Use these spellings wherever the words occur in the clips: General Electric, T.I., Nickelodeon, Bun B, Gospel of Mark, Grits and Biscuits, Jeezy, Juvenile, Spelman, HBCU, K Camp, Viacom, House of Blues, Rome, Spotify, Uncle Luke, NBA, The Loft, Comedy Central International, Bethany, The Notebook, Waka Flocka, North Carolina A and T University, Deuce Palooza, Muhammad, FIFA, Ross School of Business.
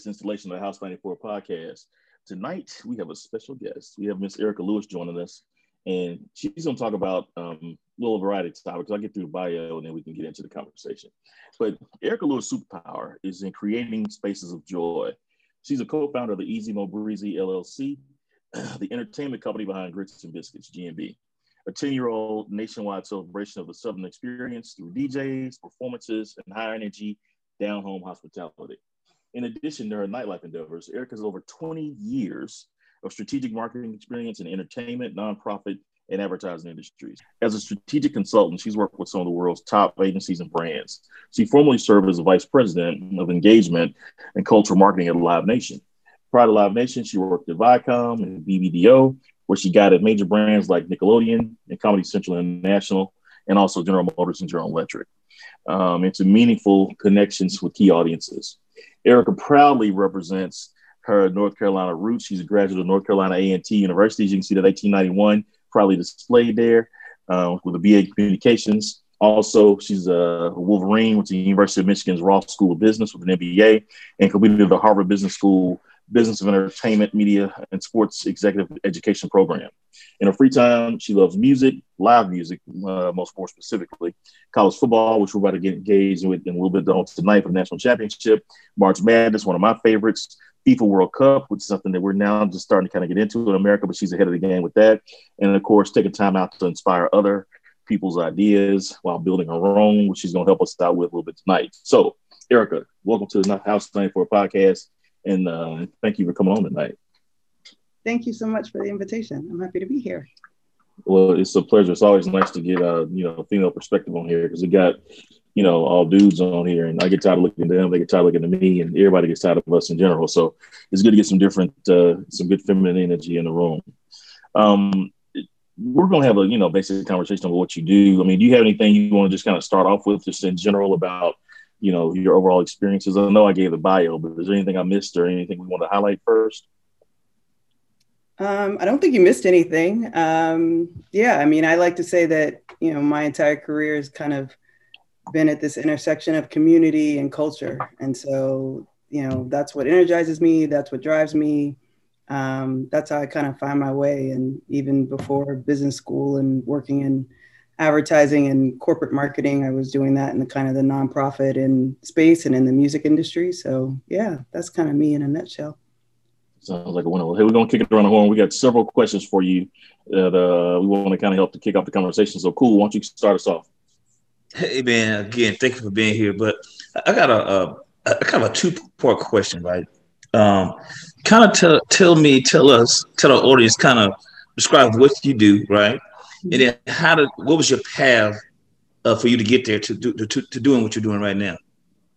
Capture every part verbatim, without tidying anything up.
latest installation of the House ninety-four Podcast. Tonight, we have a special guest. We have Miss Erica Lewis joining us, and she's going to talk about um, a little variety of topics. I'll get through bio, and then we can get into the conversation. But Erica Lewis' superpower is in creating spaces of joy. She's a co-founder of the Easy Mo' Breezy L L C, the entertainment company behind Grits and Biscuits, G M B. A ten-year-old nationwide celebration of the Southern experience through D Js, performances, and high-energy, down-home hospitality. In addition to her nightlife endeavors, Erica has over twenty years of strategic marketing experience in entertainment, nonprofit, and advertising industries. As a strategic consultant, she's worked with some of the world's top agencies and brands. She formerly served as the vice president of engagement and cultural marketing at Live Nation. Prior to Live Nation, she worked at Viacom and B B D O, where she guided major brands like Nickelodeon and Comedy Central International, and also General Motors and General Electric, um, into meaningful connections with key audiences. Erica proudly represents her North Carolina roots. She's a graduate of North Carolina A and T University. As you can see, that eighteen ninety-one proudly displayed there uh, with a B A in communications. Also, she's a Wolverine with the University of Michigan's Ross School of Business with an M B A, and completed the Harvard Business School Business of Entertainment, Media, and Sports Executive Education Program. In her free time, she loves music, live music, uh, most more specifically, college football, which we're about to get engaged with in a little bit tonight for the National Championship, March Madness, one of my favorites, FIFA World Cup, which is something that we're now just starting to kind of get into in America, but she's ahead of the game with that. And, of course, taking time out to inspire other people's ideas while building her own, which she's going to help us out with a little bit tonight. So, Erica, welcome to the House ninety-four Podcast. And uh, thank you for coming on tonight. Thank you so much for the invitation. I'm happy to be here. Well, it's a pleasure. It's always nice to get a uh, you know female perspective on here, because we got you know all dudes on here, and I get tired of looking to them. They get tired of looking to me, and everybody gets tired of us in general. So it's good to get some different, uh, some good feminine energy in the room. Um, we're gonna have a you know basic conversation about what you do. I mean, do you have anything you want to just kind of start off with, just in general about? You know, your overall experiences? I know I gave the bio, but is there anything I missed or anything we want to highlight first? Um, I don't think you missed anything. Um, yeah, I mean, I like to say that, you know, my entire career has kind of been at this intersection of community and culture. And so, you know, that's what energizes me. That's what drives me. Um, that's how I kind of find my way. And even before business school and working in advertising and corporate marketing, I was doing that in the kind of the nonprofit in space and in the music industry. So yeah, that's kind of me in a nutshell. Sounds like a winner. Hey, we're going to kick it around the horn. We got several questions for you that uh, we want to kind of help to kick off the conversation. So cool. Why don't you start us off? Hey man, again, thank you for being here. But I got a, a, a kind of a two part question, right? Um, kind of tell, tell me, tell us, tell our audience, kind of describe what you do, right? And then, how did? What was your path uh, for you to get there to do to, to doing what you're doing right now?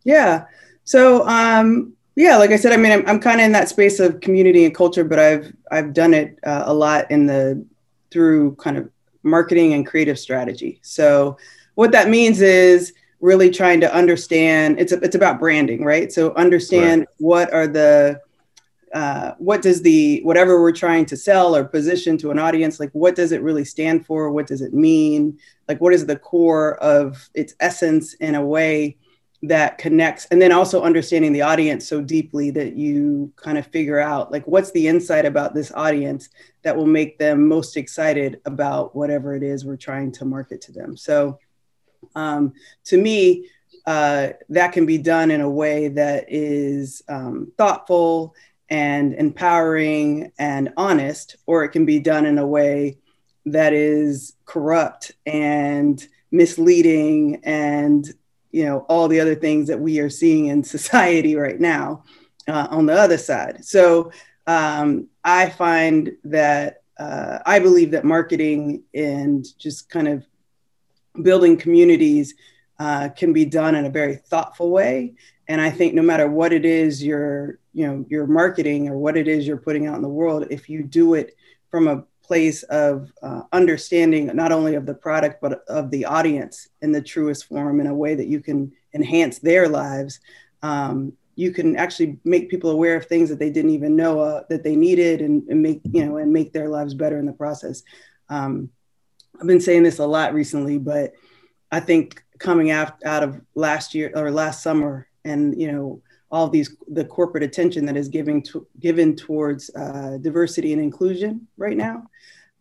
Yeah. So, um, yeah, like I said, I mean, I'm, I'm kind of in that space of community and culture, but I've I've done it uh, a lot in the through kind of marketing and creative strategy. So, what that means is really trying to understand. It's a, it's about branding, right? So, understand right. what are the Uh, what does the, whatever we're trying to sell or position to an audience, like what does it really stand for? What does it mean? Like what is the core of its essence in a way that connects? And then also understanding the audience so deeply that you kind of figure out like what's the insight about this audience that will make them most excited about whatever it is we're trying to market to them. So um, to me, uh, that can be done in a way that is um, thoughtful and empowering and honest, or it can be done in a way that is corrupt and misleading and, you know, all the other things that we are seeing in society right now uh, on the other side. So um, I find that uh, I believe that marketing and just kind of building communities uh, can be done in a very thoughtful way. And I think no matter what it is you're, you know, your marketing or what it is you're putting out in the world, if you do it from a place of uh, understanding not only of the product, but of the audience in the truest form in a way that you can enhance their lives, um, you can actually make people aware of things that they didn't even know uh, that they needed and, and make, you know, and make their lives better in the process. Um, I've been saying this a lot recently, but I think coming out, out of last year or last summer, and, you know, all these the corporate attention that is giving to, given towards uh, diversity and inclusion right now.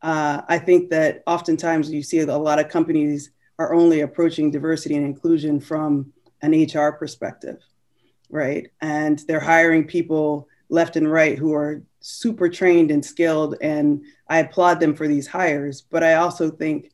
Uh, I think that oftentimes you see a lot of companies are only approaching diversity and inclusion from an H R perspective, right? And they're hiring people left and right who are super trained and skilled, and I applaud them for these hires. But I also think,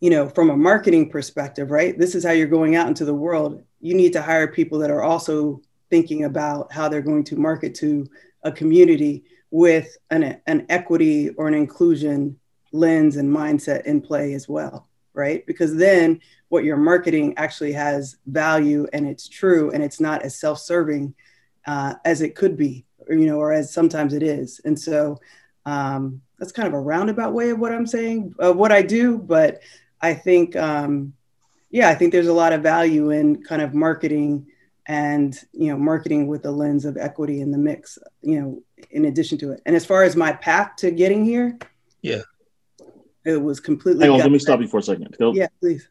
you know, from a marketing perspective, right? This is how you're going out into the world. You need to hire people that are also thinking about how they're going to market to a community with an, an equity or an inclusion lens and mindset in play as well, right? Because then what you're marketing actually has value and it's true and it's not as self-serving uh, as it could be, or, you know, or as sometimes it is. And so um, that's kind of a roundabout way of what I'm saying, of what I do, but I think, um, yeah, I think there's a lot of value in kind of marketing and, you know, marketing with the lens of equity in the mix, you know, in addition to it. And as far as my path to getting here, yeah, it was completely. Hang on, let me stop you for a second. Can yeah, please.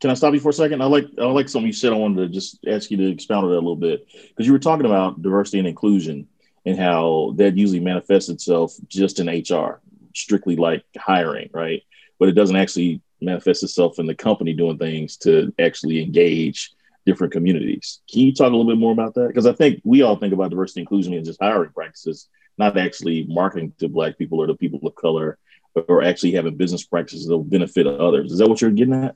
Can I stop you for a second? I like I like something you said. I wanted to just ask you to expound on that a little bit, because you were talking about diversity and inclusion and how that usually manifests itself just in H R, strictly like hiring, right? But it doesn't actually manifest itself in the company doing things to actually engage different communities. Can you talk a little bit more about that? Because I think we all think about diversity and inclusion and just hiring practices, not actually marketing to Black people or to people of color, or actually having business practices that will benefit others. Is that what you're getting at?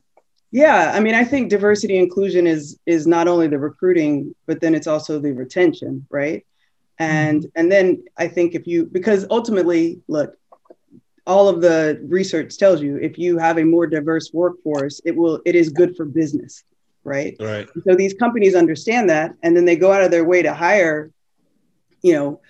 Yeah, I mean, I think diversity and inclusion is is not only the recruiting, but then it's also the retention, right? And mm-hmm. and then I think if you, because ultimately, look, all of the research tells you if you have a more diverse workforce, it will it is good for business, right? Right. So these companies understand that, and then they go out of their way to hire, you know,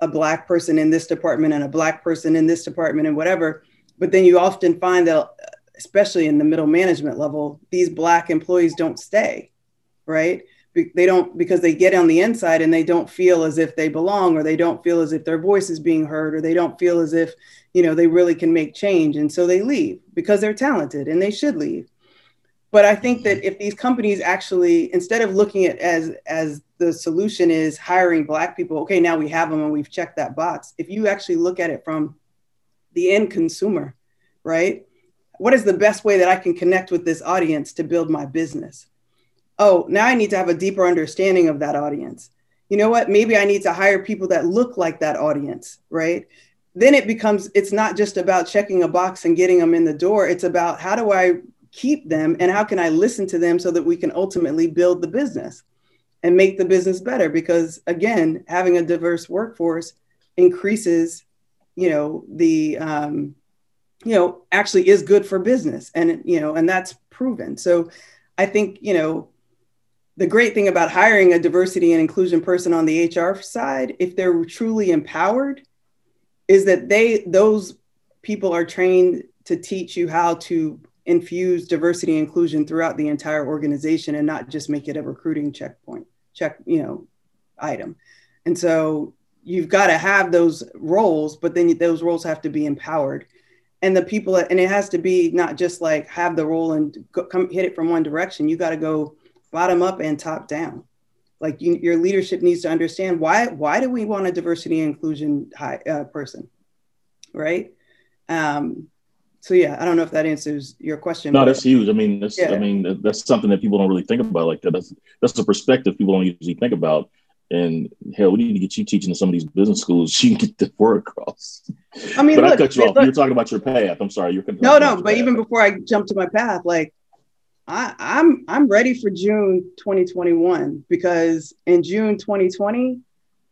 a Black person in this department and a Black person in this department and whatever. But then you often find that, especially in the middle management level, these Black employees don't stay, right? Be- they don't, because they get on the inside and they don't feel as if they belong, or they don't feel as if their voice is being heard, or they don't feel as if, you know, they really can make change. And so they leave because they're talented and they should leave. But I think that if these companies actually, instead of looking at as as the solution is hiring Black people, okay, now we have them and we've checked that box. If you actually look at it from the end consumer, right? What is the best way that I can connect with this audience to build my business? Oh, now I need to have a deeper understanding of that audience. You know what? Maybe I need to hire people that look like that audience, right? Then it becomes, it's not just about checking a box and getting them in the door. It's about how do I keep them and how can I listen to them so that we can ultimately build the business and make the business better? Because again, having a diverse workforce increases, you know, the, um, you know, actually is good for business, and, you know, and that's proven. So I think, you know, the great thing about hiring a diversity and inclusion person on the H R side, if they're truly empowered, is that they, those people are trained to teach you how to infuse diversity and inclusion throughout the entire organization and not just make it a recruiting checkpoint, check, you know, item. And so you've got to have those roles, but then those roles have to be empowered. And the people, and it has to be not just like have the role and go, come hit it from one direction. You got to go bottom up and top down. Like you, your leadership needs to understand why, why do we want a diversity and inclusion high, uh, person, right? Um, So yeah, I don't know if that answers your question. No, that's huge. I mean, that's yeah. I mean, that's something that people don't really think about like that. That's that's the perspective people don't usually think about. And hell, we need to get you teaching in some of these business schools. You can get the word across. I mean, but look, I cut you off. Look, you're talking about your path. I'm sorry. You're no, no. But path. Even before I jump to my path, like I, I'm I'm ready for June twenty twenty-one, because in June twenty twenty.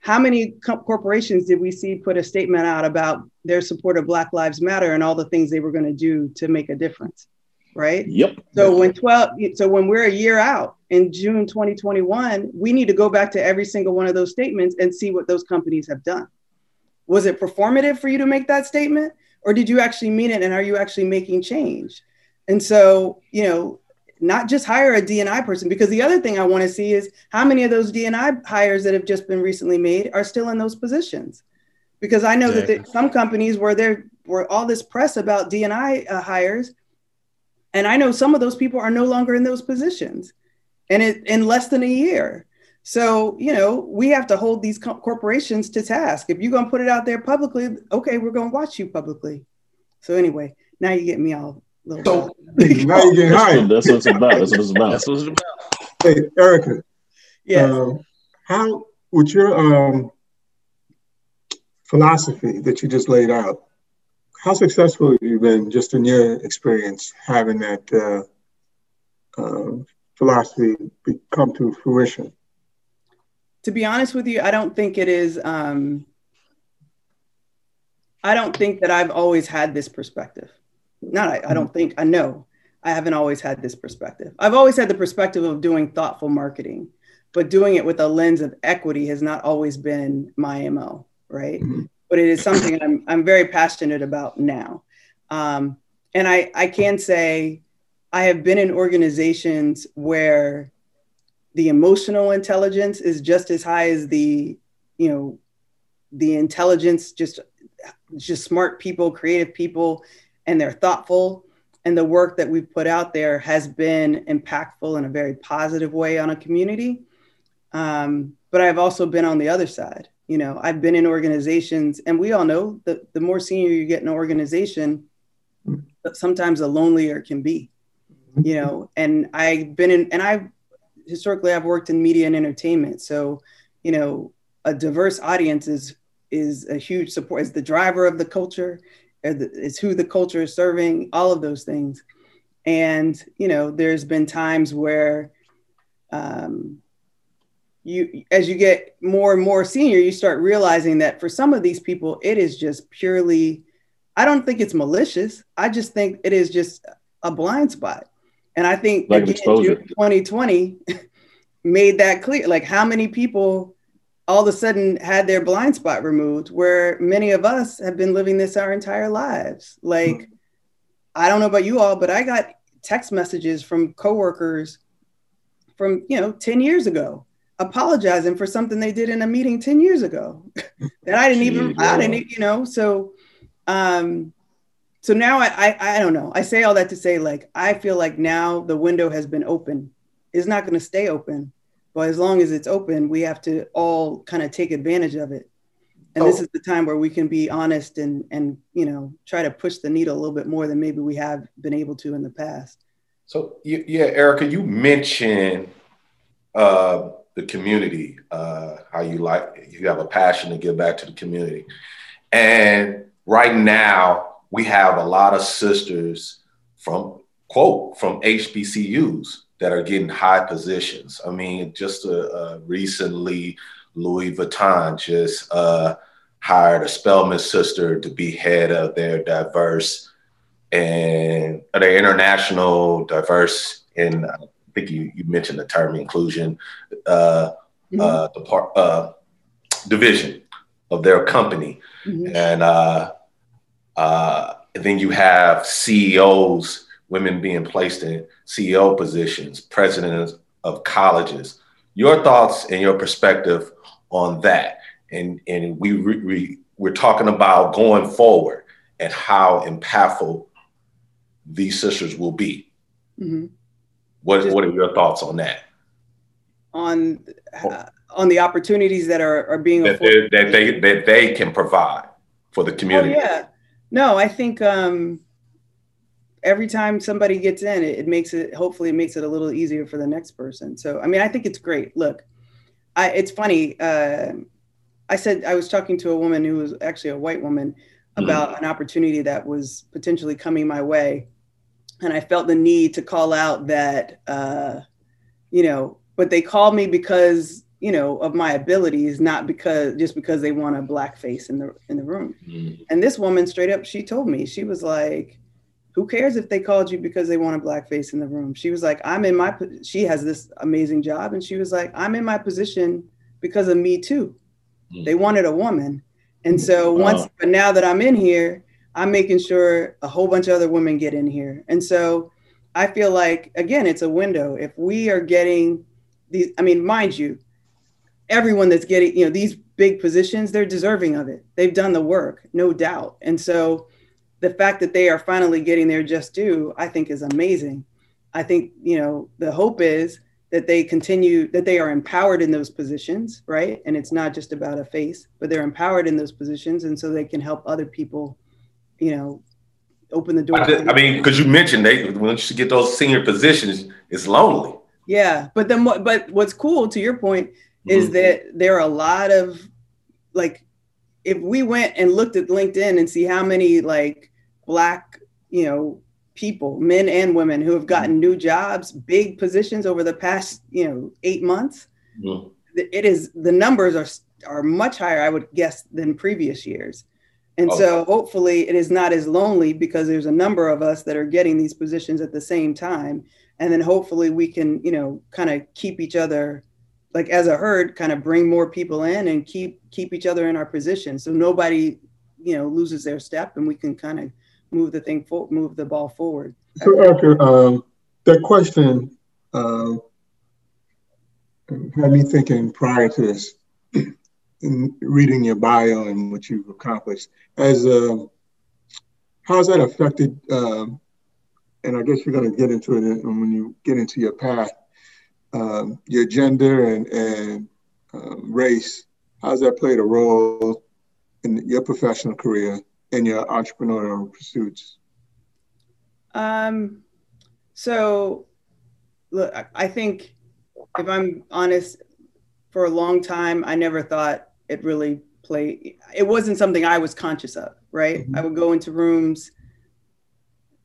How many co- corporations did we see put a statement out about their support of Black Lives Matter and all the things they were going to do to make a difference, right? Yep. So when twelve, so when we're a year out in June twenty twenty-one, we need to go back to every single one of those statements and see what those companies have done. Was it performative for you to make that statement, or did you actually mean it, and are you actually making change? And so, you know, not just hire a D and I person, because the other thing I want to see is how many of those D and I hires that have just been recently made are still in those positions. Because I know yeah. that there, some companies where there were all this press about D and I uh, hires, and I know some of those people are no longer in those positions, and it, in less than a year. So, you know, we have to hold these co- corporations to task. If you're going to put it out there publicly, okay, we're going to watch you publicly. So anyway, now you get me all a little so, now you're getting hired. That's what it's about. That's what it's about. That's what it's about. Hey, Erica. Yes. Uh, how, with your um, philosophy that you just laid out, how successful have you been just in your experience having that uh, uh, philosophy come to fruition? To be honest with you, I don't think it is, um, I don't think that I've always had this perspective. Not, I, I don't think, I know I haven't always had this perspective. I've always had the perspective of doing thoughtful marketing, but doing it with a lens of equity has not always been my M O, right? Mm-hmm. But it is something I'm I'm very passionate about now. Um, and I, I can say I have been in organizations where the emotional intelligence is just as high as the, you know, the intelligence, just, just smart people, creative people, and they're thoughtful. And the work that we've put out there has been impactful in a very positive way on a community. Um, but I've also been on the other side. You know, I've been in organizations, and we all know that the more senior you get in an organization, sometimes the lonelier it can be, you know, and I've been in, and I historically I've worked in media and entertainment. So, you know, a diverse audience is, is a huge support, is the driver of the culture, is who the culture is serving, all of those things. And, you know, there's been times where, um, you, as you get more and more senior, you start realizing that for some of these people, it is just purely, I don't think it's malicious. I just think it is just a blind spot. And I think like again, twenty twenty made that clear. Like how many people all of a sudden had their blind spot removed, where many of us have been living this our entire lives. Like, mm-hmm. I don't know about you all, but I got text messages from coworkers from, you know, ten years ago, apologizing for something they did in a meeting ten years ago that I didn't Jeez, even, wow. I didn't, you know, so, um, so now I, I, I don't know. I say all that to say, like, I feel like now the window has been open. It's not going to stay open, but as long as it's open, we have to all kind of take advantage of it. And oh. This is the time where we can be honest and, and, you know, try to push the needle a little bit more than maybe we have been able to in the past. So yeah, Erica, you mentioned, uh, the community, uh, how you like, you have a passion to give back to the community. And right now we have a lot of sisters from, quote, from H B C Us that are getting high positions. I mean, just uh, uh, recently, Louis Vuitton just uh, hired a Spelman sister to be head of their diverse and uh, their international diverse and uh, I think you, you mentioned the term inclusion, uh, mm-hmm. uh, the part, uh, division of their company. Mm-hmm. And, uh, uh, and then you have C E Os, women being placed in C E O positions, presidents of colleges. Your thoughts and your perspective on that. And, and we, we, we're talking about going forward and how impactful these sisters will be. Mm-hmm. What, Just, what are your thoughts on that? On uh, on the opportunities that are, are being that, afforded. That they that they can provide for the community. Oh, yeah, no, I think um, every time somebody gets in, it, it makes it hopefully it makes it a little easier for the next person. So I mean, I think it's great. Look, I, it's funny. Uh, I said I was talking to a woman who was actually a white woman about mm. an opportunity that was potentially coming my way. And I felt the need to call out that, uh, you know, but they called me because, you know, of my abilities, not because just because they want a black face in the in the room. Mm-hmm. And this woman straight up, she told me, she was like, who cares if they called you because they want a black face in the room? She was like, I'm in my, she has this amazing job. And she was like, I'm in my position because of Me Too. Mm-hmm. They wanted a woman. And so wow. once, but now that I'm in here, I'm making sure a whole bunch of other women get in here. And so I feel like, again, it's a window. If we are getting these, I mean, mind you, everyone that's getting, you know, these big positions, they're deserving of it. They've done the work, no doubt. And so the fact that they are finally getting their just due, I think is amazing. I think, you know, the hope is that they continue, that they are empowered in those positions, right? And it's not just about a face, but they're empowered in those positions. And so they can help other people, you know, open the door. I, did, I mean, because you mentioned they, once you get those senior positions, it's lonely. Yeah. But then, but what's cool to your point is mm-hmm. that there are a lot of, like, if we went and looked at LinkedIn and see how many like Black, you know, people, men and women who have gotten new jobs, big positions over the past, you know, eight months. Mm-hmm. It is, the numbers are are much higher, I would guess, than previous years. And oh. so hopefully it is not as lonely because there's a number of us that are getting these positions at the same time. And then hopefully we can, you know, kind of keep each other, like as a herd, kind of bring more people in and keep keep each other in our position. So nobody, you know, loses their step and we can kind of move the thing forward, move the ball forward. So Erica, um, that question uh, had me thinking prior to this, reading your bio and what you've accomplished. As uh, how's that affected? Um, and I guess you're going to get into it when you get into your path. Um, your gender and and uh, race. How's that played a role in your professional career? In your entrepreneurial pursuits? Um, so, look, I think if I'm honest, for a long time, I never thought it really played. It wasn't something I was conscious of, right? Mm-hmm. I would go into rooms,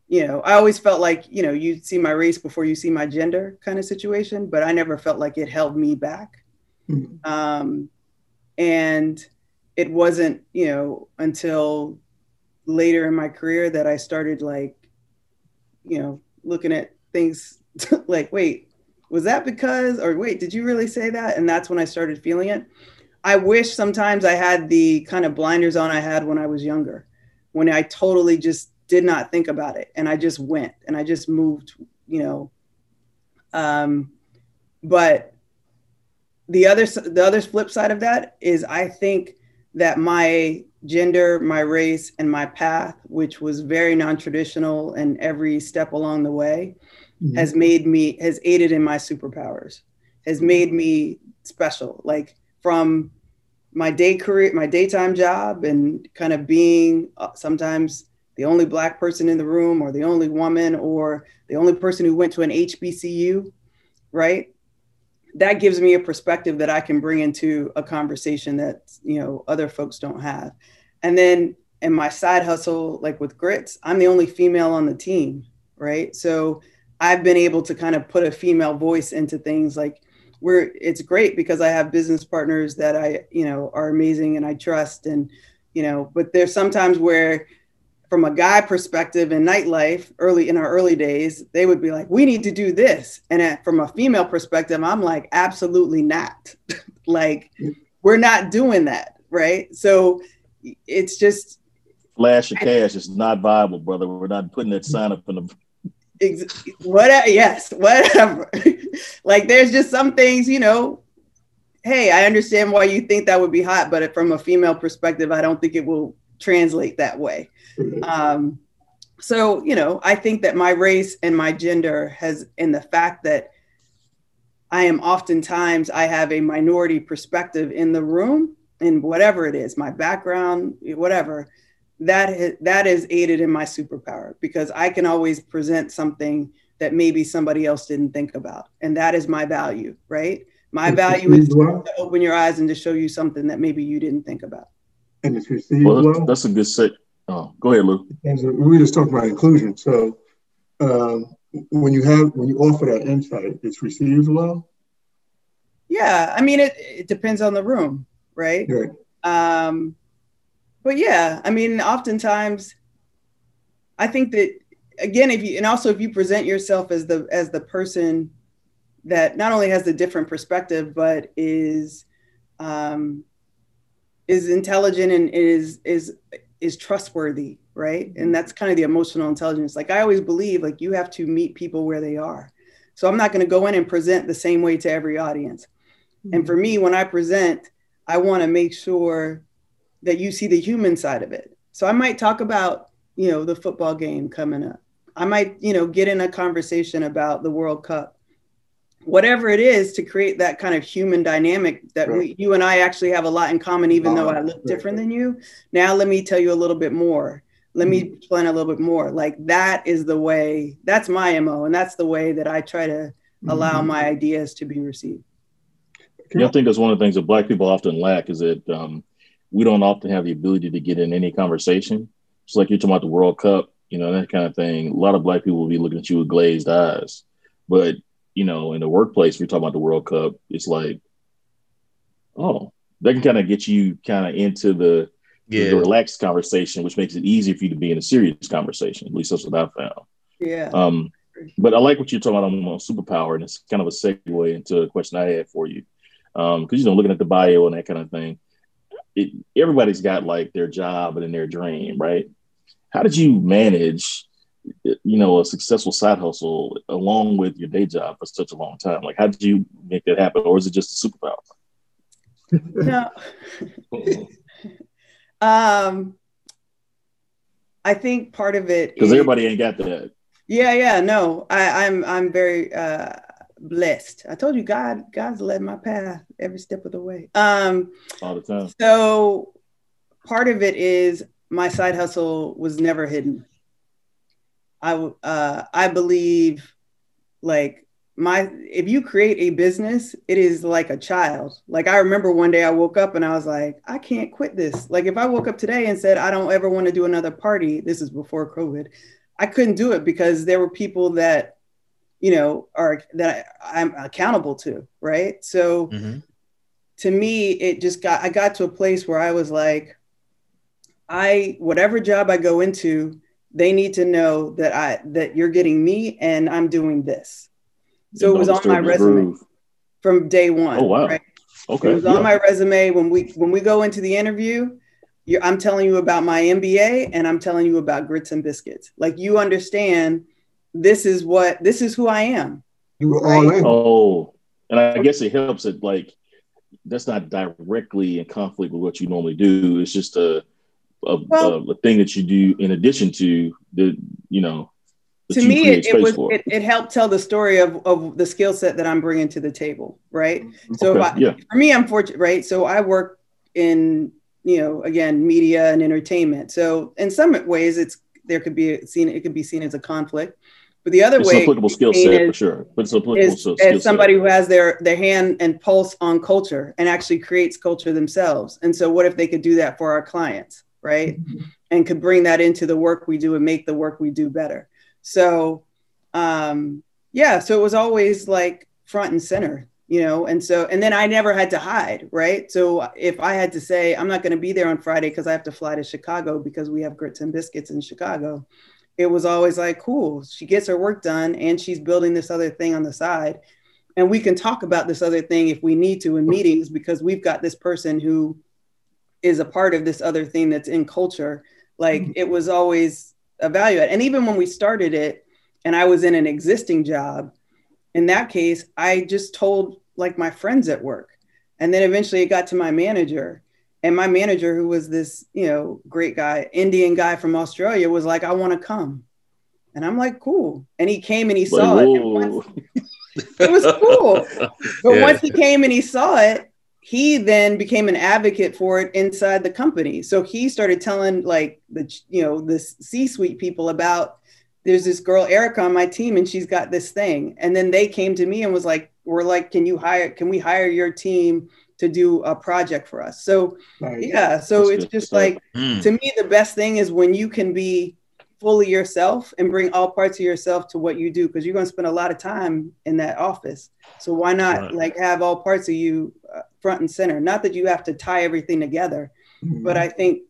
you know, I always felt like, you know, you see my race before you see my gender kind of situation, but I never felt like it held me back. Mm-hmm. Um, and it wasn't, you know, until later in my career that I started like, you know, looking at things like, wait, was that because, or wait, did you really say that? And that's when I started feeling it. I wish sometimes I had the kind of blinders on I had when I was younger, when I totally just did not think about it. And I just went and I just moved, you know. Um, but the other, the other flip side of that is I think that my gender, my race, and my path, which was very non-traditional and every step along the way, mm-hmm. has made me, has aided in my superpowers, has made me special. Like from my day career, my daytime job and kind of being sometimes the only Black person in the room or the only woman or the only person who went to an H B C U, right? That gives me a perspective that I can bring into a conversation that, you know, other folks don't have. And then in my side hustle, like with Grits, I'm the only female on the team, right? So I've been able to kind of put a female voice into things like where it's great because I have business partners that I, you know, are amazing and I trust and, you know, but there's sometimes where from a guy perspective in nightlife early in our early days, they would be like, we need to do this. And at, from a female perspective, I'm like, absolutely not. Like, we're not doing that. Right. So it's just. Flash of cash is not viable, brother. We're not putting that sign up in the. Ex- whatever. Yes. Whatever. Like there's just some things, you know, hey, I understand why you think that would be hot, but from a female perspective, I don't think it will translate that way. Um, so, you know, I think that my race and my gender has, and the fact that I am oftentimes, I have a minority perspective in the room and whatever it is, my background, whatever, that that is aided in my superpower because I can always present something that maybe somebody else didn't think about. And that is my value, right? My value is to open your eyes and to show you something that maybe you didn't think about. And it's received well. well. That's a good set. Oh, go ahead, Luke. We were just talking about inclusion. So um, when you have, when you offer that insight, it's received well? Yeah. I mean, it, it depends on the room, right? Right. Um, but yeah, I mean, oftentimes I think that, again, if you, and also if you present yourself as the, as the person that not only has the different perspective, but is, um, is intelligent and is, is, is trustworthy, right? And that's kind of the emotional intelligence. Like I always believe, like you have to meet people where they are. So I'm not going to go in and present the same way to every audience. Mm-hmm. And for me, when I present, I want to make sure that you see the human side of it. So I might talk about, you know, the football game coming up. I might, you know, get in a conversation about the World Cup. whatever it is to create that kind of human dynamic that right. we, you and I actually have a lot in common, even oh, though I look right. different than you. Now, let me tell you a little bit more. Let mm-hmm. me plan a little bit more. Like that is the way, that's my M O. And that's the way that I try to mm-hmm. allow my ideas to be received. You know, I think that's one of the things that Black people often lack is that um, we don't often have the ability to get in any conversation. It's like you're talking about the World Cup, you know, that kind of thing. A lot of Black people will be looking at you with glazed eyes. But, you know, in the workplace, we're talking about the World Cup. It's like, oh, that can kind of get you kind of into the, yeah. the relaxed conversation, which makes it easier for you to be in a serious conversation. At least that's what I found. Yeah. Um, but I like what you're talking about on, on superpower, and it's kind of a segue into a question I had for you. Because, um, you know, looking at the bio and that kind of thing, it, everybody's got like their job and then their dream, right? How did you manage, you know, a successful side hustle along with your day job for such a long time? Like, how did you make that happen? Or is it just a superpower? No. um, I think part of it. Because everybody ain't got that. Yeah, yeah, no. I, I'm, I'm very... Uh, blessed. I told you God, God's led my path every step of the way. Um, All the time. So part of it is my side hustle was never hidden. I, uh, I believe like my, if you create a business, it is like a child. Like I remember one day I woke up and I was like, I can't quit this. Like if I woke up today and said, I don't ever want to do another party, this is before COVID, I couldn't do it because there were people that you know, are that I, I'm accountable to, right? So mm-hmm. to me, it just got, I got to a place where I was like, I, whatever job I go into, they need to know that I, that you're getting me and I'm doing this. So it was on my resume from day one. Oh, wow. Right? Okay. It was yeah. on my resume. When we, when we go into the interview, you're, I'm telling you about my M B A and I'm telling you about Grits and Biscuits. Like you understand this is what, this is who I am. You were all in. Oh, and I guess it helps that like, that's not directly in conflict with what you normally do. It's just a a, well, a, a thing that you do in addition to the, you know, to you me, it, it was, it, it helped tell the story of, of the skill set that I'm bringing to the table. Right. So okay, if I, yeah. for me, I'm fortunate. Right. So I work in, you know, again, media and entertainment. So in some ways it's, there could be seen, it could be seen as a conflict. But the other it's way, an applicable skill set for sure. But it's an applicable is, skill set. As somebody who has their their hand and pulse on culture and actually creates culture themselves. And so, what if they could do that for our clients, right? Mm-hmm. And could bring that into the work we do and make the work we do better. So, um, yeah. So it was always like front and center, you know. And so, and then I never had to hide, right? So if I had to say I'm not going to be there on Friday because I have to fly to Chicago because we have Grits and Biscuits in Chicago. It was always like, cool, she gets her work done and she's building this other thing on the side. And we can talk about this other thing if we need to in meetings because we've got this person who is a part of this other thing that's in culture. Like mm-hmm. it was always a value add. And even when we started it and I was in an existing job, in that case, I just told like my friends at work. And then eventually it got to my manager. And my manager, who was this, you know, great guy, Indian guy from Australia, was like, I want to come. And I'm like, cool. And he came and he saw Whoa. it. Once, it was cool. But yeah. once he came and he saw it, he then became an advocate for it inside the company. So he started telling like the, you know, the C-suite people about there's this girl, Erica, on my team, and she's got this thing. And then they came to me and was like, we're like, can you hire, can we hire your team to do a project for us? So right. yeah, so That's it's just stuff. like, mm. to me, the best thing is when you can be fully yourself and bring all parts of yourself to what you do, because you're going to spend a lot of time in that office. So why not right. like have all parts of you uh, front and center? Not that you have to tie everything together, mm. but I think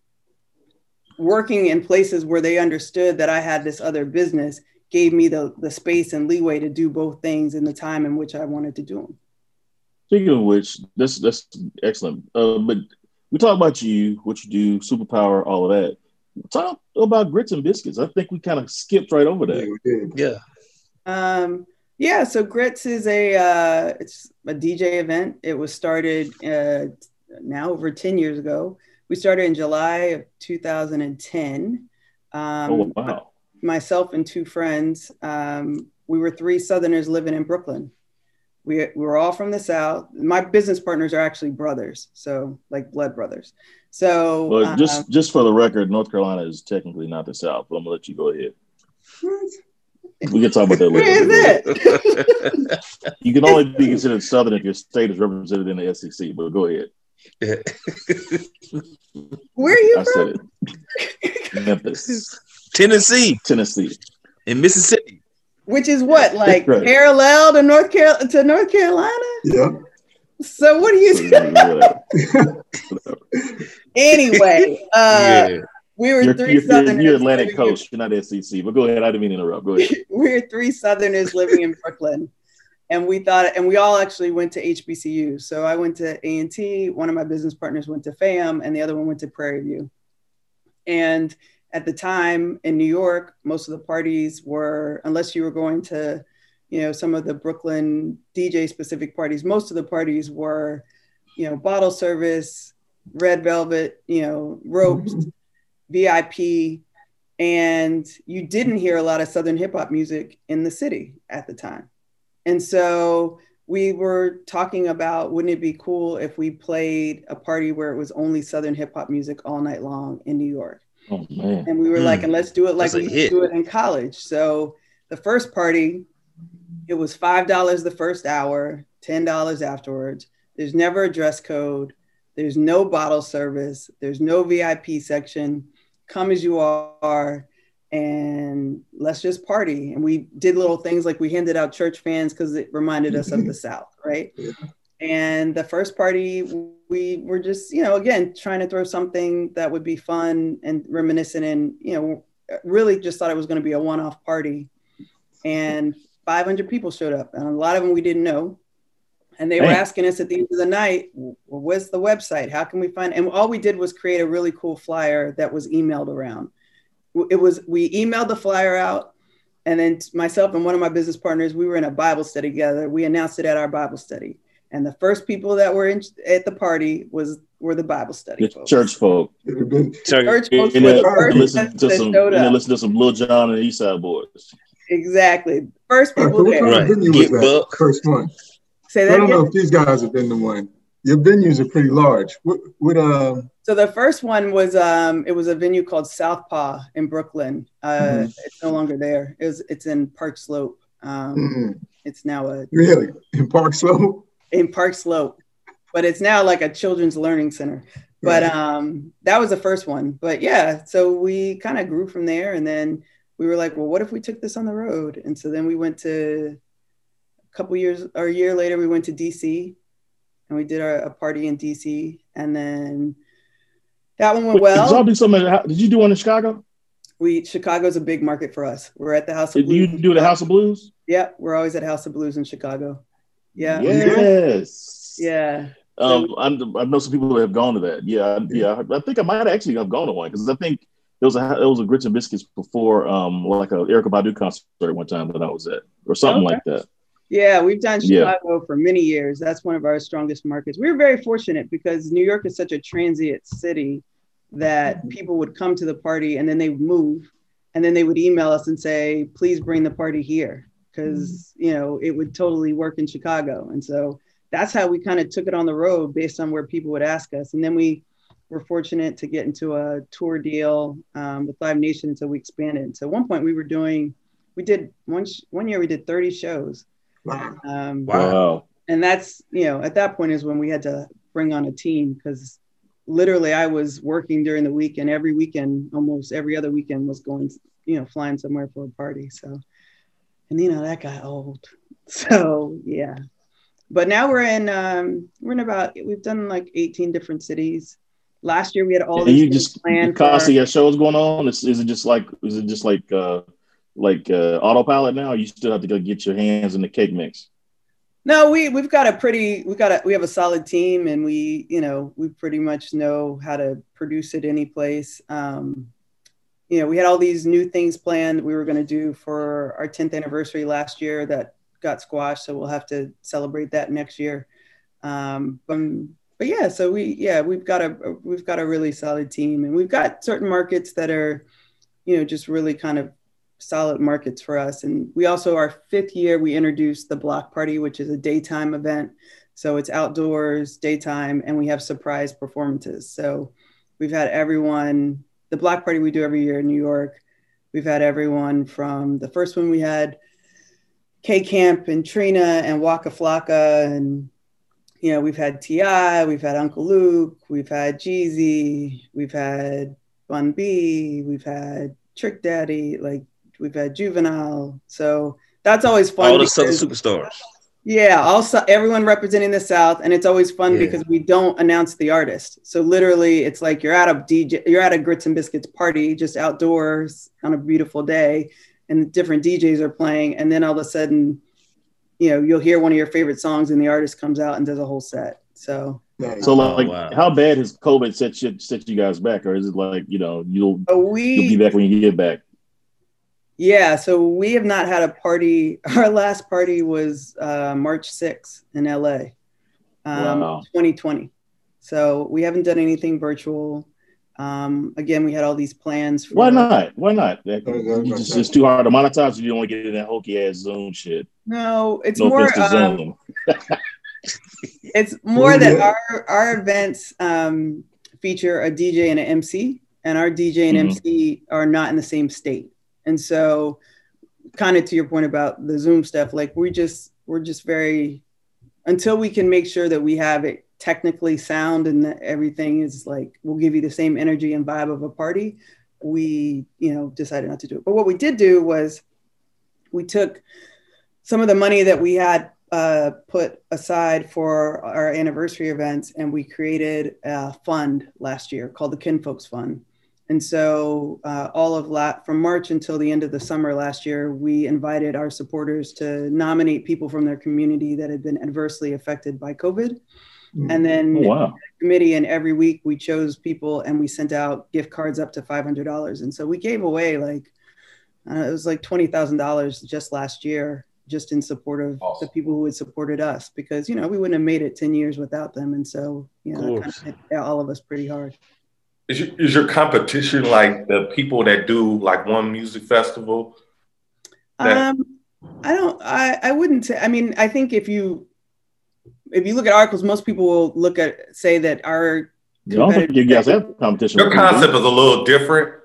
working in places where they understood that I had this other business gave me the, the space and leeway to do both things in the time in which I wanted to do them. Speaking of which, that's that's excellent. Uh, but we talk about you, what you do, superpower, all of that. Talk about Grits and Biscuits. I think we kind of skipped right over that. Yeah. Um. Yeah. So Grits is a uh, it's a D J event. It was started uh, now over ten years ago. We started in July of two thousand ten. Um, oh wow! Myself and two friends. Um, we were three Southerners living in Brooklyn. We, we were all from the South. My business partners are actually brothers, so like blood brothers. So well, just um, just for the record, North Carolina is technically not the South, but I'm gonna let you go ahead. We can talk about that later. Where is it? You can only be considered Southern if your state is represented in the S E C, but go ahead. Where are you I from? Memphis. Tennessee. Tennessee. In Mississippi. Which is what, like right. parallel to North Carolina to North Carolina? Yeah. So what do you do? Anyway, uh yeah. we were you're, three you're, Southerners. You're Atlantic Coast, you're not S E C, but go ahead. I didn't mean to interrupt. Go ahead. We were three Southerners living in Brooklyn. And we thought, and we all actually went to H B C U. So I went to A and T, one of my business partners went to FAM, and the other one went to Prairie View. And at the time in New York, most of the parties were, unless you were going to, you know, some of the Brooklyn D J specific parties, most of the parties were, you know, bottle service, red velvet, you know, ropes, V I P. And you didn't hear a lot of Southern hip hop music in the city at the time. And so we were talking about, wouldn't it be cool if we played a party where it was only Southern hip hop music all night long in New York? Oh, man. And we were mm. like, and let's do it like That's we used to do it in college. So the first party, it was five dollars the first hour, ten dollars afterwards. There's never a dress code. There's no bottle service. There's no V I P section. Come as you are. And let's just party. And we did little things like we handed out church fans because it reminded us of the South, right? Yeah. And the first party, we were just, you know, again, trying to throw something that would be fun and reminiscent and, you know, really just thought it was going to be a one-off party. And five hundred people showed up. And a lot of them we didn't know. And they hey. were asking us at the end of the night, well, where's the website? How can we find it? And all we did was create a really cool flyer that was emailed around. It was, we emailed the flyer out, and then myself and one of my business partners, we were in a Bible study together. We announced it at our Bible study. And the first people that were in, at the party was, were the Bible study the folks. Church folk. Church folk. Listen to some, listen to some Lil Jon and the East Side Boys. Exactly. First people right, there. Right. Get that first one. Say that I don't again. know if these guys have been the one. Your venues are pretty large. What, what, uh... So the first one was, um, it was a venue called Southpaw in Brooklyn. Uh, mm-hmm. It's no longer there. It was, it's in Park Slope. Um, mm-hmm. It's now a... Really? In Park Slope? In Park Slope. But it's now like a children's learning center. But right. um, that was the first one. But yeah, so we kind of grew from there. And then we were like, well, what if we took this on the road? And so then we went to, a couple years or a year later, we went to D C, and we did our, a party in D C, and then that one went well. Did y'all do something? Did you do one in Chicago? We Chicago's a big market for us. We're at the House of Blues. Did you do the House of Blues? Yeah, we're always at House of Blues in Chicago. Yeah. Yes. Yeah. Um, so, I'm, I know some people that have gone to that. Yeah, yeah. I think I might actually have gone to one because I think there was a there was a Grits and Biscuits before, um, like a Erykah Badu concert one time that I was at, or something okay. like that. Yeah, we've done Chicago yeah. for many years. That's one of our strongest markets. We were very fortunate because New York is such a transient city that people would come to the party and then they would move, and then they would email us and say, please bring the party here, because, you know, it would totally work in Chicago. And so that's how we kind of took it on the road based on where people would ask us. And then we were fortunate to get into a tour deal um, with Live Nation, so we expanded. So at one point we were doing, we did, one sh- one year we did thirty shows. Wow. Um, wow. And that's, you know, at that point is when we had to bring on a team because literally I was working during the week and every weekend, almost every other weekend was going, you know, flying somewhere for a party. So, and you know, that got old. So, yeah. But now we're in, um, we're in about, we've done like eighteen different cities. Last year we had all and these you just, planned. Because you got shows going on? Is, is it just like, is it just like, uh, like uh, autopilot now, or you still have to go get your hands in the cake mix? No, we we've got a pretty we got a we have a solid team, and we you know we pretty much know how to produce it any place. Um, you know, we had all these new things planned that we were going to do for our tenth anniversary last year that got squashed, so we'll have to celebrate that next year. Um, but, but yeah, so we yeah we've got a we've got a really solid team, and we've got certain markets that are you know just really kind of solid markets for us. And we also, our fifth year, we introduced the block party, which is a daytime event. So it's outdoors, daytime, and we have surprise performances. So we've had everyone, the block party we do every year in New York. We've had everyone from the first one we had K Camp and Trina and Waka Flocka, and, you know, we've had T I, we've had Uncle Luke, we've had Jeezy, we've had Bun B, we've had Trick Daddy, like we've had Juvenile. So that's always fun. All the Southern superstars. Yeah, also everyone representing the South, and it's always fun yeah. because we don't announce the artist. So literally, it's like you're at a D J, you're at a Grits and Biscuits party, just outdoors on a beautiful day, and different D Js are playing, and then all of a sudden, you know, you'll hear one of your favorite songs, and the artist comes out and does a whole set. So, yeah. so like, oh, wow. How bad has COVID set you, set you guys back, or is it like, you know, you'll oh, we, you'll be back when you get back? Yeah, so we have not had a party. Our last party was uh, March sixth in L A, um, wow. twenty twenty. So we haven't done anything virtual. Um, again, we had all these plans. For Why not? Why not? It's just too hard to monetize if you don't want to get in that hokey ass Zoom shit. No, it's no more. Um, it's more that our our events um, feature a D J and an M C, and our D J and mm-hmm. M C are not in the same state. And so kind of to your point about the Zoom stuff, like we just, we're just very, until we can make sure that we have it technically sound and that everything is like, we'll give you the same energy and vibe of a party. We, you know, decided not to do it. But what we did do was we took some of the money that we had uh, put aside for our anniversary events, and we created a fund last year called the Kinfolks Fund. And so uh, all of la- from March until the end of the summer last year, we invited our supporters to nominate people from their community that had been adversely affected by COVID. And then oh, wow. the committee, and every week we chose people and we sent out gift cards up to five hundred dollars. And so we gave away like, uh, it was like twenty thousand dollars just last year, just in support of awesome. the people who had supported us, because, you know, we wouldn't have made it ten years without them. And so, you know, that kind of hit all of us pretty hard. Is your, is your competition like the people that do like one music festival? That- um, I don't, I, I wouldn't say, I mean, I think if you, if you look at articles, most people will look at, say that our, I don't think you guys have competition. Your concept is a little different.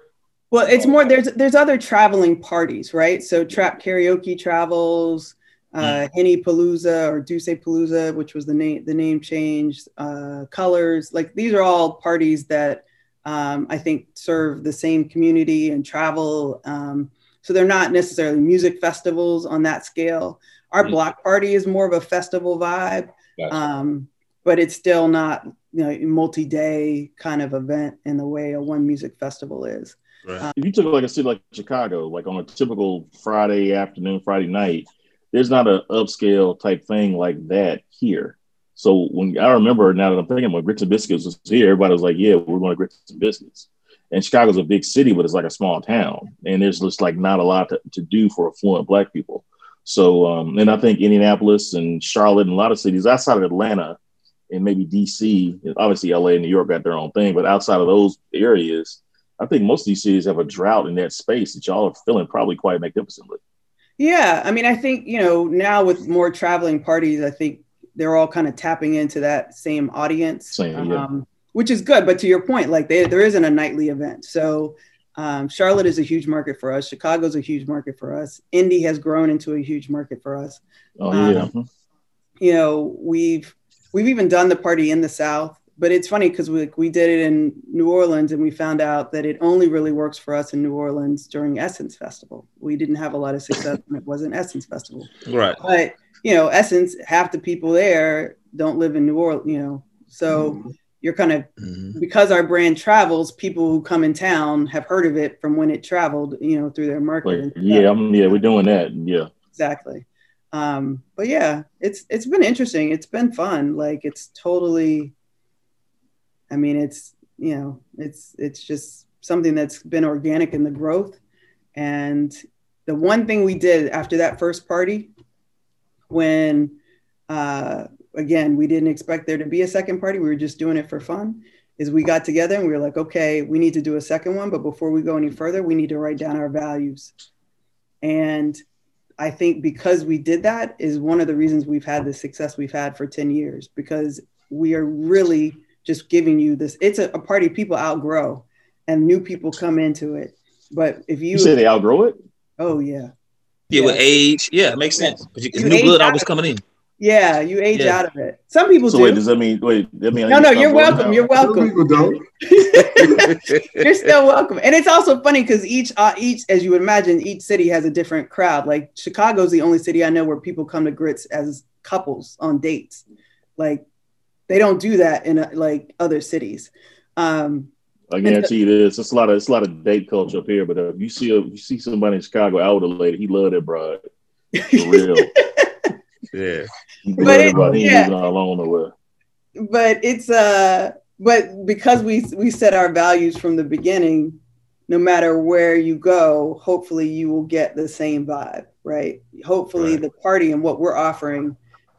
Well, it's more, there's, there's other traveling parties, right? So Trap Karaoke Travels, Uh, Henny Palooza or Deuce Palooza, which was the name, the name change, uh, Colors, like these are all parties that um, I think serve the same community and travel. Um, so they're not necessarily music festivals on that scale. Our mm-hmm. block party is more of a festival vibe, gotcha. um, but it's still not, you know, multi-day kind of event in the way a one music festival is. Right. Um, if you took like a city like Chicago, like on a typical Friday afternoon, Friday night, there's not an upscale type thing like that here. So when I remember now that I'm thinking about Grits and Biscuits was here, everybody was like, yeah, we're going to Grits and Biscuits. And Chicago's a big city, but it's like a small town. And there's just like not a lot to, to do for affluent black people. So, um, and I think Indianapolis and Charlotte and a lot of cities outside of Atlanta and maybe D C, obviously L A and New York got their own thing, but outside of those areas, I think most of these cities have a drought in that space that y'all are feeling probably quite magnificently. Yeah, I mean, I think, you know, now with more traveling parties, I think they're all kind of tapping into that same audience, same, yeah. um, which is good. But to your point, like they, there isn't a nightly event. So um, Charlotte is a huge market for us. Chicago's a huge market for us. Indy has grown into a huge market for us. Oh, yeah. Um, you know, we've we've even done the party in the South. But it's funny because we, we did it in New Orleans and we found out that it only really works for us in New Orleans during Essence Festival. We didn't have a lot of success when it wasn't Essence Festival. Right. But, you know, Essence, half the people there don't live in New Orleans, you know. So mm-hmm. you're kind of, mm-hmm. because our brand travels, people who come in town have heard of it from when it traveled, you know, through their marketing. Like, yeah, I'm, yeah, we're doing that. Yeah. Exactly. Um, but yeah, it's it's been interesting. It's been fun. Like it's totally... I mean, it's, you know, it's, it's just something that's been organic in the growth. And the one thing we did after that first party, when, uh, again, we didn't expect there to be a second party, we were just doing it for fun, is we got together and we were like, okay, we need to do a second one, but before we go any further, we need to write down our values. And I think because we did that is one of the reasons we've had the success we've had for ten years, because we are really just giving you this. It's a, a party people outgrow and new people come into it. But if you, you say they outgrow it. Oh, yeah. Yeah, yeah. With age. Yeah, it makes sense. But you, you new blood always coming in. Yeah, you age yeah. out of it. Some people so do. Wait, does that mean? Wait, I mean. No, no, you're welcome. You're welcome. People don't. You're still welcome. And it's also funny because each, uh, each, as you would imagine, each city has a different crowd. Like Chicago's the only city I know where people come to Grits as couples on dates. Like they don't do that in uh, like other cities. Um, I guarantee you this. It's a lot of it's a lot of date culture up here. But uh, if you see a, you see somebody in Chicago out with a lady, he loved that bride for real. Yeah, but it, yeah. but it's uh, but because we we set our values from the beginning, no matter where you go, hopefully you will get the same vibe, right? Hopefully right. The party and what we're offering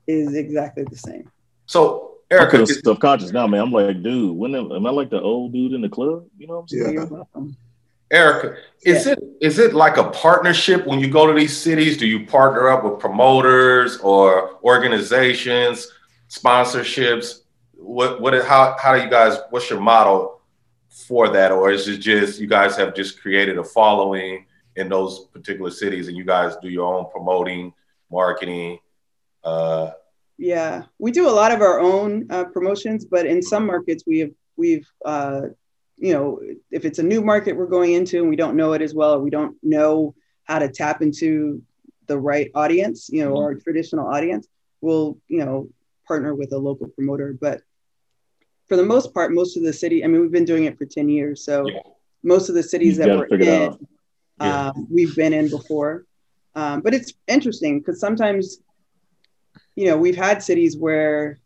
is exactly the same. So, Erica, subconscious now, man. I'm like, dude, when am, am I like the old dude in the club? You know what I'm saying? Yeah. You're Erica, is yeah. it is it like a partnership when you go to these cities? Do you partner up with promoters or organizations, sponsorships? What what how how do you guys? What's your model for that, or is it just you guys have just created a following in those particular cities, and you guys do your own promoting, marketing? Uh, yeah, we do a lot of our own uh, promotions, but in some markets we have we've. Uh, you know, if it's a new market we're going into and we don't know it as well, or we don't know how to tap into the right audience, you know, mm-hmm. our traditional audience, we'll, you know, partner with a local promoter. But for the most part, most of the city, I mean, we've been doing it for ten years. So yeah. most of the cities You've that we're in, yeah. um, we've been in before. Um, but it's interesting because sometimes, you know, we've had cities where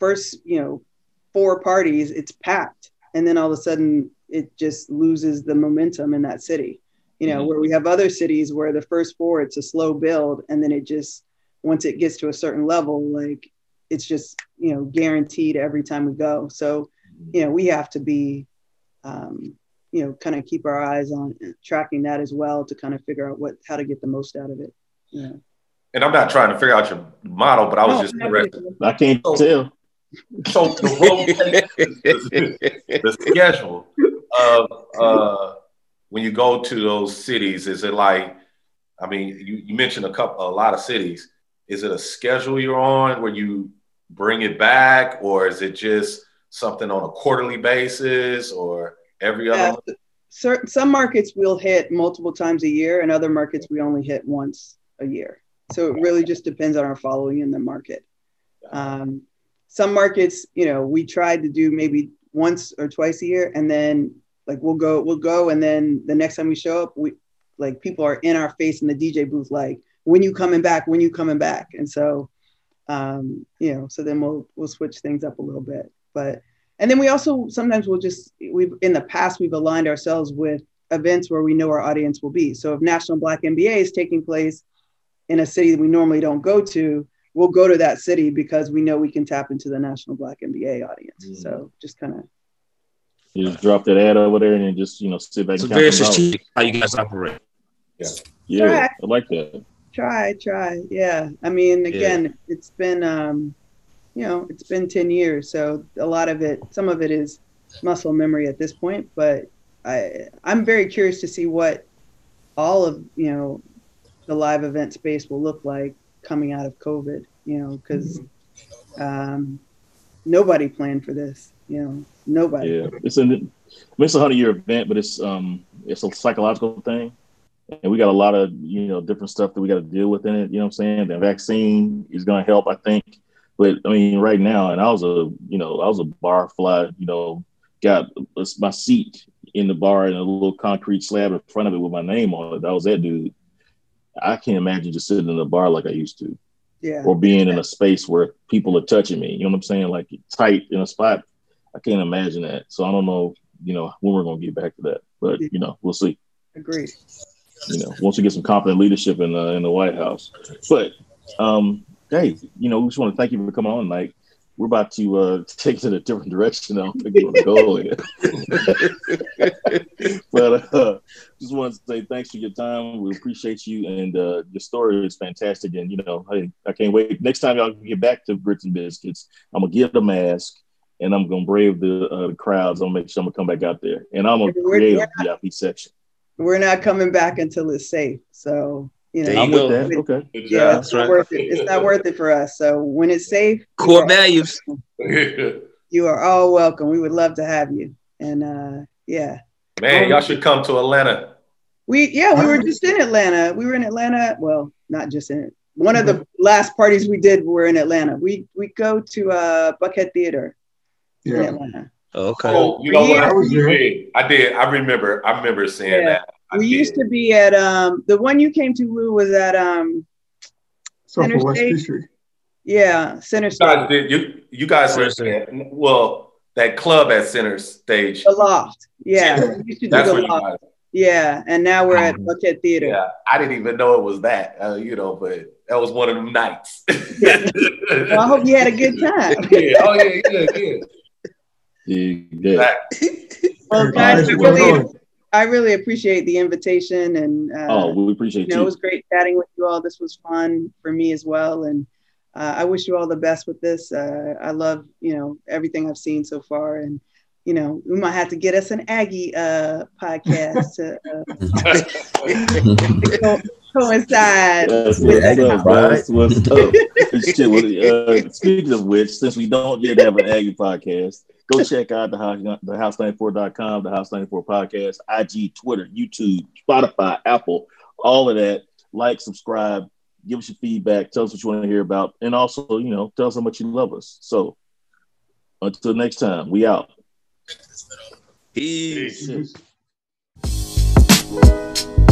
first, you know, four parties, it's packed. And then all of a sudden it just loses the momentum in that city, you know, mm-hmm. where we have other cities where the first four, it's a slow build. And then it just, once it gets to a certain level, like it's just, you know, guaranteed every time we go. So, you know, we have to be, um, you know, kind of keep our eyes on tracking that as well to kind of figure out what, how to get the most out of it. Yeah. And I'm not trying to figure out your model, but I was no, just interested. I can't tell. So the, road, the schedule of uh, when you go to those cities, is it like, I mean, you, you mentioned a couple, a lot of cities. Is it a schedule you're on where you bring it back, or is it just something on a quarterly basis or every other? Yeah, certain, some markets we'll hit multiple times a year, and other markets we only hit once a year. So it really just depends on our following in the market. Um, Some markets, you know, we tried to do maybe once or twice a year, and then like we'll go, we'll go, and then the next time we show up, we like people are in our face in the D J booth, like when you coming back, when you coming back, and so, um, you know, so then we'll we'll switch things up a little bit, but and then we also sometimes we'll just we've in the past we've aligned ourselves with events where we know our audience will be. So if National Black N B A is taking place in a city that we normally don't go to, we'll go to that city because we know we can tap into the National Black N B A audience. Mm. So just kind of. You just drop that ad over there and then just, you know, sit back. So and this is how you guys operate. Yeah. Yeah. Try. I like that. Try, try. Yeah. I mean, again, yeah. it's been, um, you know, it's been ten years. So a lot of it, some of it is muscle memory at this point, but I, I'm very curious to see what all of, you know, the live event space will look like coming out of COVID, you know, because um, nobody planned for this, you know, nobody. Yeah, it's an it's a hundred year event, but it's um it's a psychological thing, and we got a lot of you know different stuff that we got to deal with in it. You know what I'm saying? The vaccine is going to help, I think. But I mean, right now, and I was a you know I was a barfly, you know, got my seat in the bar and a little concrete slab in front of it with my name on it. I was that dude. I can't imagine just sitting in a bar like I used to, yeah, or being yeah. in a space where people are touching me. You know what I'm saying? Like tight in a spot. I can't imagine that. So I don't know, you know, when we're going to get back to that, but you know, we'll see. Agreed. You know, once we get some competent leadership in the, in the White House, but um, hey, you know, we just want to thank you for coming on tonight. we're about to uh, take it in a different direction. I don't think we're going to go. But uh, just wanted to say thanks for your time. We appreciate you, and uh, your story is fantastic. And you know, I, I can't wait. Next time y'all get back to Grits and Biscuits, I'm gonna give the mask, and I'm gonna brave the, uh, the crowds. I'm gonna make sure I'm gonna come back out there, and I'm gonna create a V I P section. We're not coming back until it's safe. So. You know, I'm with that. It, okay. Yeah, that's right. Not worth it. It's not worth it for us. So when it's safe, core values. You are all welcome. We would love to have you. And uh, yeah, man, um, y'all should come to Atlanta. We yeah, we were just in Atlanta. We were in Atlanta. Well, not just in it. One of the last parties we did were in Atlanta. We we go to uh, Buckhead Theater yeah. in Atlanta. Okay. Oh, you know what? I was there. I did. I remember. I remember saying yeah. that. We used to be at um, the one you came to, Lou, was at um, Center Stage. Yeah, Center Stage. You, you guys were at, well, that club at Center Stage. The Loft. Yeah. We used to do That's the Loft. Yeah. And now we're at Buckhead Theater. Yeah. I didn't even know it was that, uh, you know, but that was one of them nights. Yeah. Well, I hope you had a good time. yeah. Oh, yeah, yeah, yeah. Yeah. Well, guys, really. I really appreciate the invitation, and uh, oh, we appreciate you know, you. It was great chatting with you all. This was fun for me as well, and uh, I wish you all the best with this. Uh, I love you know everything I've seen so far, and you know we might have to get us an Aggie uh, podcast to, uh, to co- coincide. That's what's up, bro. That's what's up. uh, speaking of which, since we don't yet have an Aggie podcast. Go check out the house, the house ninety-four dot com, the House ninety-four Podcast, I G, Twitter, YouTube, Spotify, Apple, all of that. Like, subscribe, give us your feedback, tell us what you want to hear about, and also, you know, tell us how much you love us. So, until next time, we out. Peace. Peace.